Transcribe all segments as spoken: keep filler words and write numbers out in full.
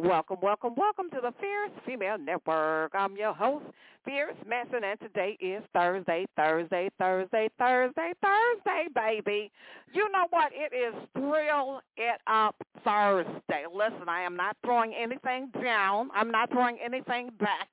Welcome, welcome, welcome to the Fierce Female Network. I'm your host, Fierce Mason, and today is Thursday, Thursday, Thursday, Thursday, Thursday, baby. You know what? It is Thrill It Up Thursday. Listen, I am not throwing anything down. I'm not throwing anything back.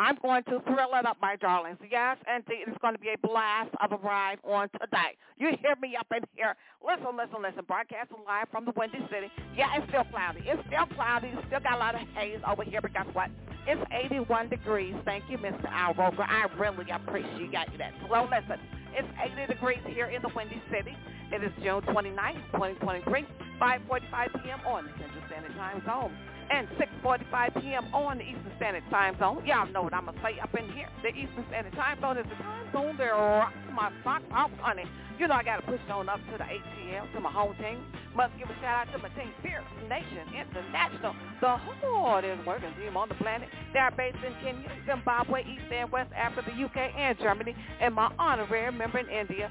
I'm going to thrill it up, my darlings. Yes, indeed, it's going to be a blast of a ride on today. You hear me up in here. Listen, listen, listen. Broadcasting live from the Windy City. Yeah, it's still cloudy. It's still cloudy. Still got a lot of haze over here, but guess what? It's eighty-one degrees. Thank you, Mister Al Roker. I really appreciate that. Well, listen, it's eighty degrees here in the Windy City. It is June twenty-ninth, twenty twenty-three, five forty-five p.m. on the Central Standard Time Zone. And six forty-five p.m. on the Eastern Standard Time Zone. Y'all know what I'm going to say up in here. The Eastern Standard Time Zone is the time zone that rocks my socks off, honey. You know I got to push on up to the A T L, to my home team. Must give a shout-out to my team, Fierce Nation International, the hardest working team on the planet. They are based in Kenya, Zimbabwe, East and West Africa, U K, and Germany. And my honorary member in India,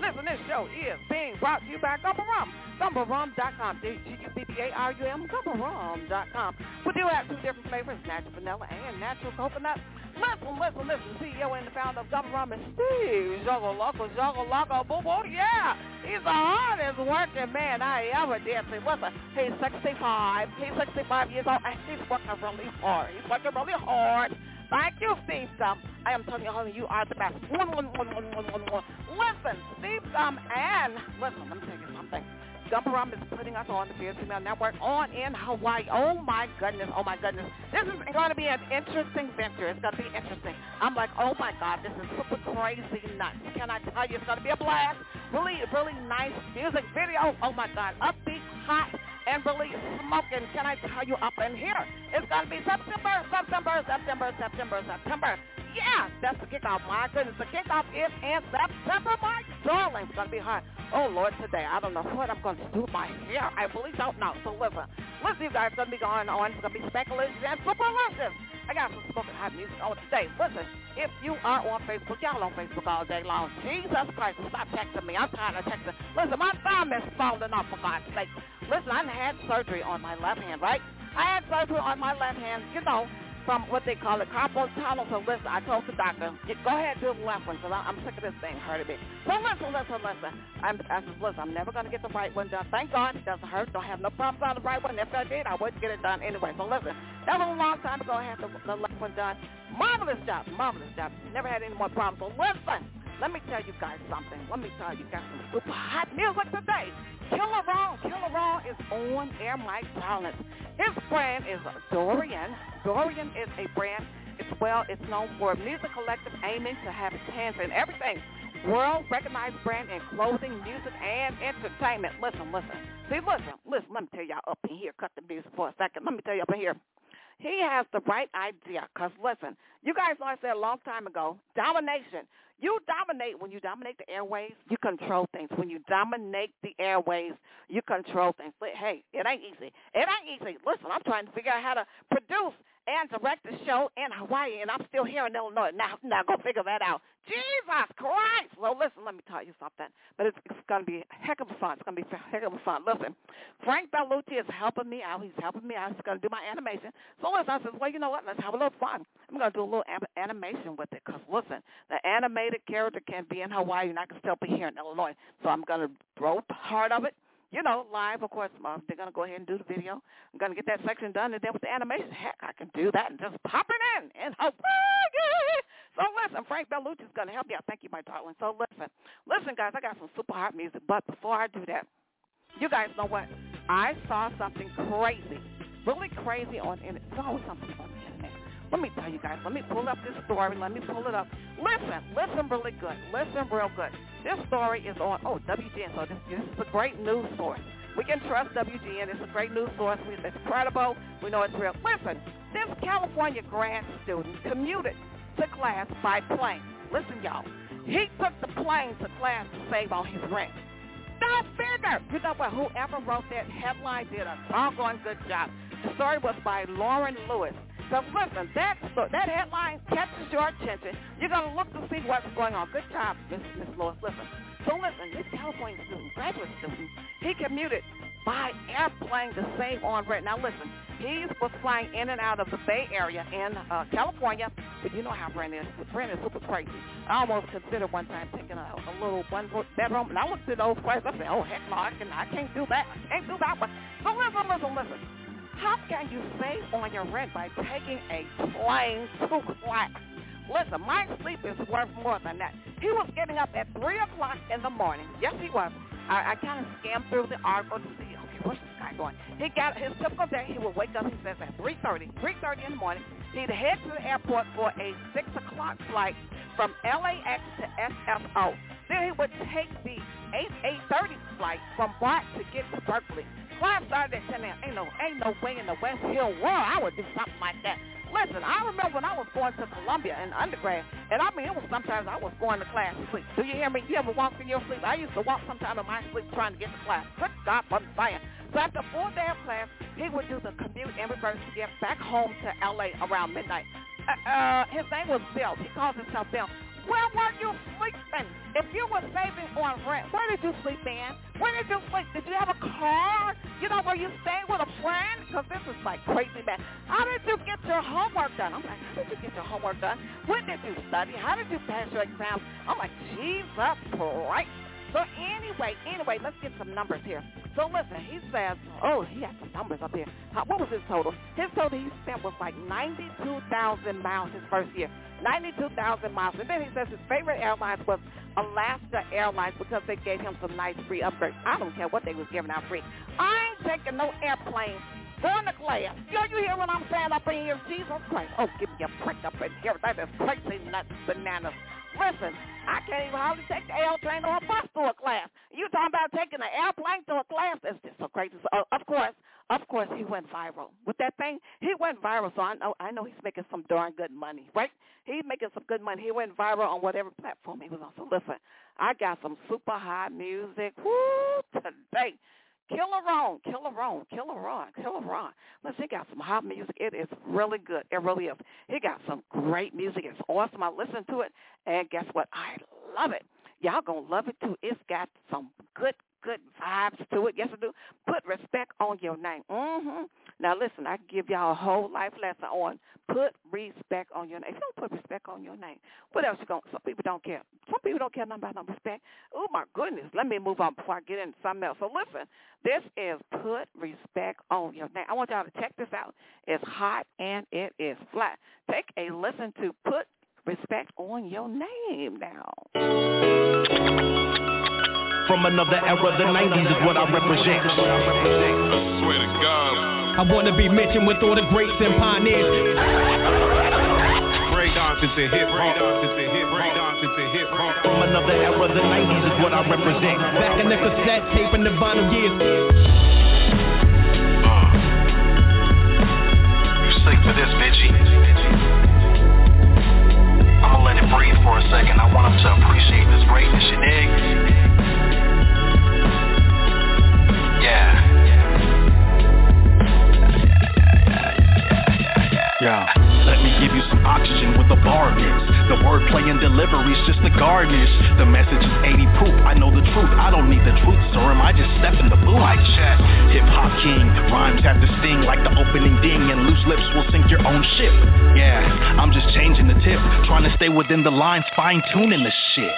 listen, this show is being brought to you by Gumber Rum. Gumber Rum dot com. G U B B A R U M. Gumber Rum dot com. We do have two different flavors, natural vanilla and natural coconut. Listen, listen, listen. C E O and the founder of Gumber Rum is Steve Jogoloco, Jogoloco, boo boo. Yeah, he's the hardest working man I ever did see. Listen, he's sixty-five. He's sixty-five years old, and he's working really hard. He's working really hard. Thank you, Steve Thumb. I am Tony Holland. You are the best. One, one, one, one, one, one, one. Listen, Steve Thumb and... Listen, let me tell you something. Gumber Rum is putting us on the Fierce Female Network on in Hawaii. Oh, my goodness. Oh, my goodness. This is going to be an interesting venture. It's going to be interesting. I'm like, oh, my God, this is super crazy nuts. Can I tell you? It's going to be a blast. Really, really nice music video. Oh, my God. Upbeat, hot, and really smoking. Can I tell you up in here? It's going to be September, September, September, September, September. Yeah, that's the kickoff. My goodness, the kickoff is in September, my darling. It's going to be hot. Oh, Lord, today, I don't know what I'm going to do with my hair. I really don't know. So listen, listen, you guys, it's going to be going on. It's going to be speculative and superlative. I got some smoking hot music on today. Listen, if you are on Facebook, y'all on Facebook all day long. Jesus Christ, stop texting me. I'm tired of texting. Listen, my thumb is falling off, for God's sake. Listen, I had surgery on my left hand, right? I had surgery on my left hand, you know, from what they call it, carpal tunnel. So listen, I told the doctor, go ahead and do the left one, because I'm sick of this thing hurting me. So listen, listen, listen. I'm, I said, listen, I'm never going to get the right one done. Thank God it doesn't hurt. Don't have no problems on the right one. If I did, I wouldn't get it done anyway. So listen, that was a long time ago I had the, the left one done. Marvelous job, marvelous job. Never had any more problems. So listen, let me tell you guys something. Let me tell you guys some super hot music today. KILLAHRONH, KILLAHRONH is on air, my talents. His brand is DRODIAN. DRODIAN is a brand. It's well, it's known for a music collective aiming to have its hands in everything. World-recognized brand in clothing, music, and entertainment. Listen, listen. See, listen, listen. Let me tell y'all up in here. Cut the music for a second. Let me tell you up in here. He has the right idea, because, listen, you guys know I said a long time ago, domination. You dominate. When you dominate the airways, you control things. When you dominate the airways, you control things. But, hey, it ain't easy. It ain't easy. Listen, I'm trying to figure out how to produce and direct the show in Hawaii, and I'm still here in Illinois. Now, now go figure that out. Jesus Christ. Well, listen, let me tell you something. But it's, it's going to be a heck of a fun. It's going to be a heck of a fun. Listen, Frank Bellucci is helping me out. He's helping me out. He's going to do my animation. So, listen, I said, well, you know what? Let's have a little fun. I'm going to do a little animation with it because, listen, the animated character can be in Hawaii, and I can still be here in Illinois. So I'm going to throw part of it. You know, live, of course, Mom. They're going to go ahead and do the video. I'm going to get that section done, and then with the animation, heck, I can do that and just pop it in. And Hawaii. So listen, Frank Bellucci's going to help you out. Thank you, my darling. So listen. Listen, guys, I got some super hot music, but before I do that, you guys know what? I saw something crazy, really crazy on the internet. There's always something on the internet. Let me tell you guys. Let me pull up this story. Let me pull it up. Listen. Listen really good. Listen real good. This story is on, oh, W G N. So this, this is a great news source. We can trust W G N. It's a great news source. It's credible. We know it's real. Listen. This California grad student commuted to class by plane. Listen, y'all. He took the plane to class to save on his rent. Don't figure. You know what? Whoever wrote that headline did a doggone good job. The story was by Lauren Lewis. So listen, that, that headline catches your attention. You're going to look to see what's going on. Good job, Miss Lewis. Listen. So listen, this California student, graduate student, he commuted by airplane to save on rent. Now, listen, he was flying in and out of the Bay Area in uh, California, but you know how rent is. Rent is super crazy. I almost considered one time taking a, a little one-bedroom, and I looked at those prices. I said, oh, heck no, I, can, I can't do that. I can't do that one. So listen, listen, listen. How can you save on your rent by taking a plane to class? Listen, my sleep is worth more than that. He was getting up at three o'clock in the morning. Yes, he was. I, I kind of scammed through the article to see, okay, where's this guy going? He got his typical day. He would wake up, he says, at three thirty, three thirty in the morning. He'd head to the airport for a six o'clock flight from L A X to S F O. Then he would take the eight, eight thirty flight from Bart to get to Berkeley. Class started at ten a.m. Ain't no, ain't no way in the West Hill world I would do something like that. Listen, I remember when I was going to Columbia in undergrad, and I mean, it was sometimes I was going to class asleep. Do you hear me? You ever walk in your sleep? I used to walk sometime in my sleep trying to get to class. Good God, I'm flying. So after a full day of class, he would do the commute in reverse to get back home to L A around midnight. Uh, uh, his name was Bill. He calls himself Bill. Where were you sleeping? If you were saving on rent, where did you sleep in? Where did you sleep? Did you have a car? You know, were you staying with a friend? Because this is like crazy, man. How did you get your homework done? I'm like, how did you get your homework done? When did you study? How did you pass your exams? I'm like, Jesus Christ. So anyway, anyway, let's get some numbers here. So listen, he says, oh, he had some numbers up here. What was his total? His total he spent was like ninety-two thousand miles his first year. ninety-two thousand miles. And then he says his favorite airline was Alaska Airlines because they gave him some nice free upgrades. I don't care what they was giving out free. I ain't taking no airplane. Going to class. Yo, you hear what I'm saying up in here? Jesus Christ. Oh, give me a prick up in here. That is crazy nuts, bananas. Listen, I can't even hardly take the airplane or a bus to a class. You talking about taking an airplane to a class? That's just so crazy. So, uh, of course, of course, he went viral with that thing. He went viral, so I know, I know he's making some darn good money, right? He's making some good money. He went viral on whatever platform he was on. So listen, I got some super hot music. Woo, today. KILLAHRONH, KILLAHRONH, KILLAHRONH, KILLAHRONH. Listen, he got some hot music. It is really good. It really is. He got some great music. It's awesome. I listen to it, and guess what? I love it. Y'all going to love it, too. It's got some good, good vibes to it. Yes, it do. Put respect on your name. Mm-hmm. Now, listen, I give y'all a whole life lesson on put respect on your name. If you don't put respect on your name, what else you going to? Some people don't care. Some people don't care nothing about no respect. Oh, my goodness. Let me move on before I get into something else. So, listen, this is put respect on your name. I want y'all to check this out. It's hot and it is flat. Take a listen to put respect on your name now. From another era, the nineties is what I represent. I swear to God. I want to be mentioned with all the greats and pioneers. Breakdance is a hip hop. Breakdance is a hip hop. From another era, the nineties is what I represent. Back in the cassette tape in the vinyl years. Uh, you sleep to this, bitchy. I'ma let it breathe for a second. I want them to appreciate this greatness, you dig? Yeah. Let me give you some oxygen with the bargains. The wordplay and delivery's just the garnish. The message is eighty proof. I know the truth. I don't need the truth, sir. Am I just stepping the blue? Like chat. Hip hop king. Rhymes have to sting like the opening ding, and loose lips will sink your own ship. Yeah. I'm just changing the tip, trying to stay within the lines, fine tuning the shit.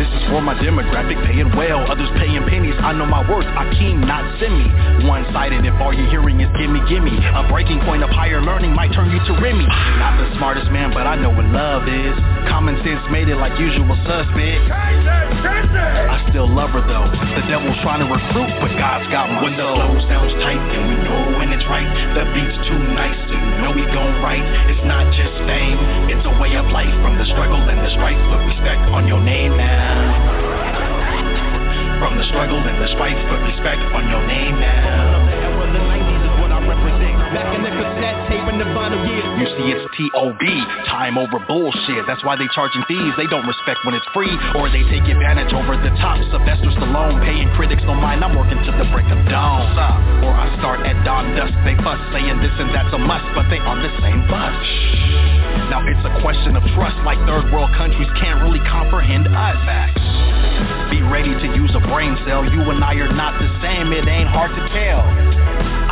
This is for my demographic, paying well, others paying pennies. I know my worth, Akeem, not semi. One-sided, if all you're hearing is gimme, gimme. A breaking point of higher learning might turn you to Remy. Not the smartest man, but I know what love is. Common sense made it like usual suspect. I still love her though. The devil's trying to recruit, but God's got my soul. When the flow sounds tight, and we know when it's right. The beat's too nice, so you know we gon' write. It's not just fame, it's a way of life. From the struggle and the strife, put respect on your name now. From the struggle and the strife, put respect on your name now. The nineties is what I represent. Back in the cassette tape in the final years. You see it's T O B, time over bullshit. That's why they charging fees. They don't respect when it's free, or they take advantage over the top. Sylvester Stallone paying critics don't mind. I'm working to the break of dawn, or I start at dawn dusk. They fuss saying this and that's a must, but they on the same bus. Now it's a question of trust, like third world countries can't really comprehend us. Facts. Be ready to use a brain cell. You and I are not the same, it ain't hard to tell.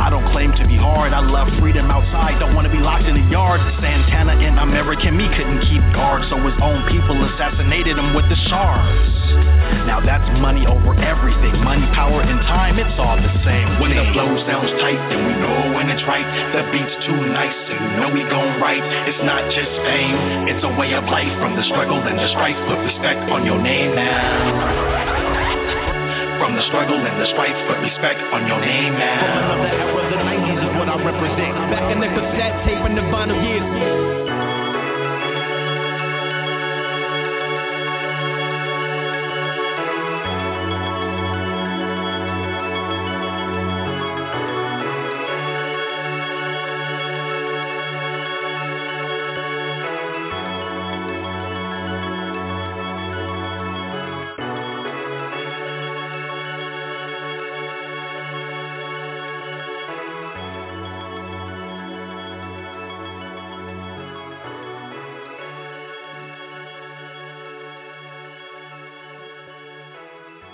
I don't claim to be hard, I love freedom outside. Don't wanna be locked in the yard. Santana and American Me couldn't keep guard, so his own people assassinated him with the shards. Now that's money over everything. Money, power, and time, it's all the same. When the flow sounds tight, then we know when it's right. The beat's too nice, and we know we gon' write. It's not just fame, it's a way of life. From the struggle and the strife, put respect on your name now. From the struggle and the strife, put respect on your name now. From the era of the nineties is what I represent. Back in the cassette tape in the vinyl years.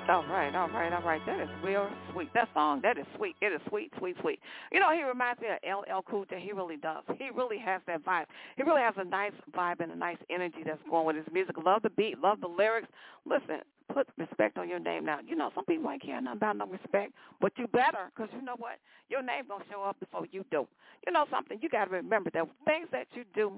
All right, all right, all right. That is real sweet. That song, that is sweet. It is sweet, sweet, sweet. You know, he reminds me of L L Cool J. He really does. He really has that vibe. He really has a nice vibe and a nice energy that's going with his music. Love the beat. Love the lyrics. Listen, put respect on your name now. You know, some people ain't care nothing about no respect, but you better, because you know what? Your name going to show up before you do. You know something? You got to remember that things that you do,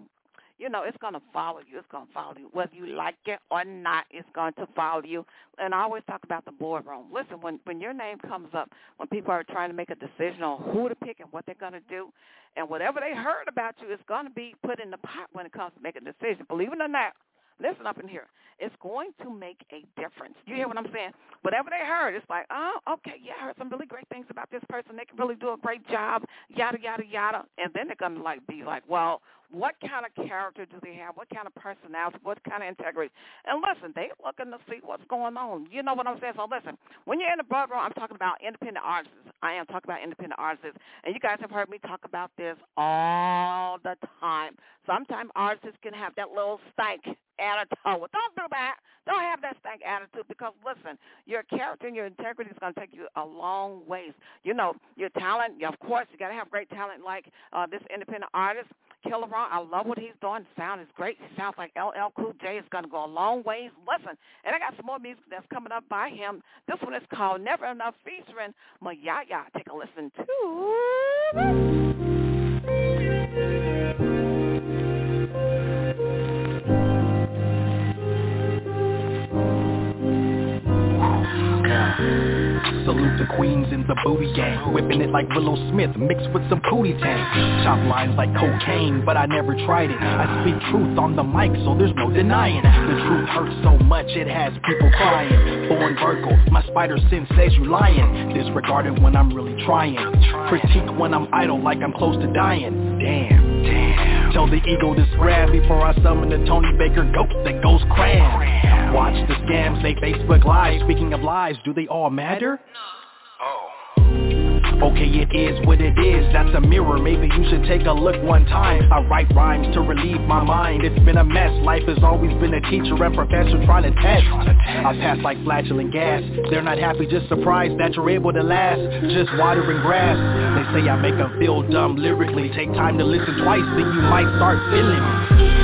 you know, it's going to follow you. It's going to follow you. Whether you like it or not, it's going to follow you. And I always talk about the boardroom. Listen, when, when your name comes up, when people are trying to make a decision on who to pick and what they're going to do, and whatever they heard about you is going to be put in the pot when it comes to making a decision. Believe it or not, listen up in here. It's going to make a difference. You hear what I'm saying? Whatever they heard, it's like, oh, okay, yeah, I heard some really great things about this person. They can really do a great job, yada, yada, yada. And then they're going to like be like, well, what kind of character do they have? What kind of personality? What kind of integrity? And listen, they're looking to see what's going on. You know what I'm saying? So listen, when you're in the boardroom, I'm talking about independent artists. I am talking about independent artists. And you guys have heard me talk about this all the time. Sometimes artists can have that little stank attitude. Don't do that. Don't have that stank attitude, because, listen, your character and your integrity is going to take you a long ways. You know, your talent, of course, you got to have great talent like uh, this independent artist. KILLAHRONH, I love what he's doing. The sound is great. He sounds like L L Cool J. Is going to go a long ways. Listen, and I got some more music that's coming up by him. This one is called Never Enough featuring Mayaya. Take a listen to this. Salute the queens in the booty gang, whipping it like Willow Smith mixed with some Cootie Tank. Chop lines like cocaine, but I never tried it. I speak truth on the mic, so there's no denying. The truth hurts so much it has people crying. Born Virgo, my spider sense says you lying. Disregarded when I'm really trying. Critique when I'm idle like I'm close to dying. Damn, damn. Tell the ego to scram before I summon the Tony Baker ghost that goes cram. Watch the scams, they Facebook live. Speaking of lies, do they all matter? No. Oh. Okay, it is what it is, that's a mirror, maybe you should take a look one time. I write rhymes to relieve my mind, it's been a mess. Life has always been a teacher and professor trying to test. I pass like flatulent gas, they're not happy, just surprised that you're able to last. Just watering grass, they say I make them feel dumb lyrically. Take time to listen twice, then you might start feeling.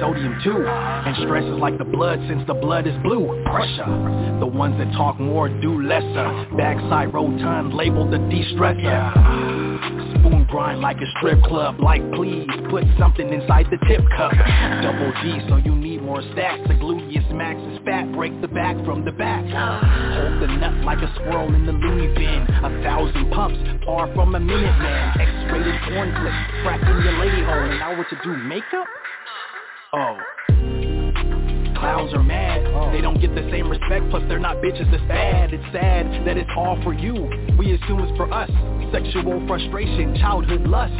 Sodium too, and stress is like the blood since the blood is blue. Pressure, the ones that talk more do lesser. Backside rotund, labeled the de-stressor. Spoon grind like a strip club, like please put something inside the tip cup. Double G, so you need more stacks. The gluteus max is fat, break the back from the back. Hold the nut like a squirrel in the loony bin. A thousand pumps, far from a minute man. X-rated porn clip, cracking your lady hole. And now what to do, makeup? Oh. Clowns are mad, oh. They don't get the same respect, plus they're not bitches, it's bad. It's sad that it's all for you, we assume it's for us. Sexual frustration, childhood lust.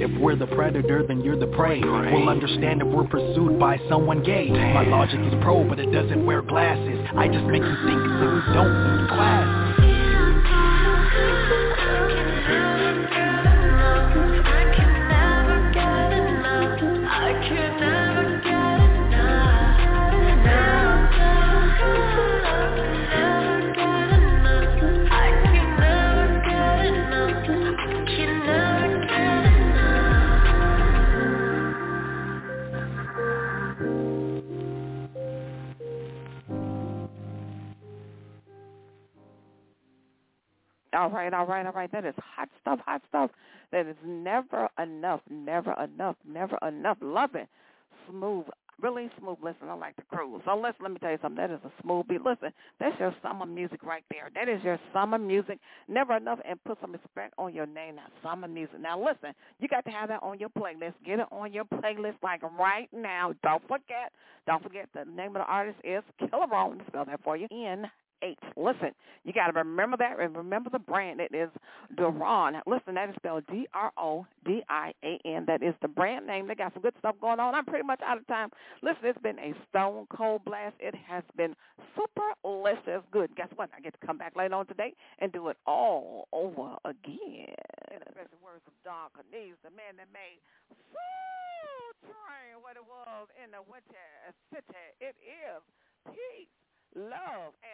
If we're the predator, then you're the prey. We'll understand if we're pursued by someone gay. My logic is pro, but it doesn't wear glasses. I just make you think that we don't need glasses. All right, all right, all right. That is hot stuff, hot stuff. That is never enough, never enough, never enough. Love it. Smooth, really smooth. Listen, I like to cruise. So listen, let me tell you something. That is a smooth beat. Listen, that's your summer music right there. That is your summer music. Never enough, and put some respect on your name. Now, summer music. Now, listen, you got to have that on your playlist. Get it on your playlist like right now. Don't forget. Don't forget the name of the artist is KILLAHRONH. Let me spell that for you. In Eight. Listen, you got to remember that, and remember the brand. It is DRODIAN. Listen, that is spelled D R O D I A N. That is the brand name. They got some good stuff going on. I'm pretty much out of time. Listen, it's been a stone cold blast. It has been superlicious good. Guess what? I get to come back later on today and do it all over again. And the words of Don Kanese, the man that made Soul Train what it was in the winter city. It is peace, love, and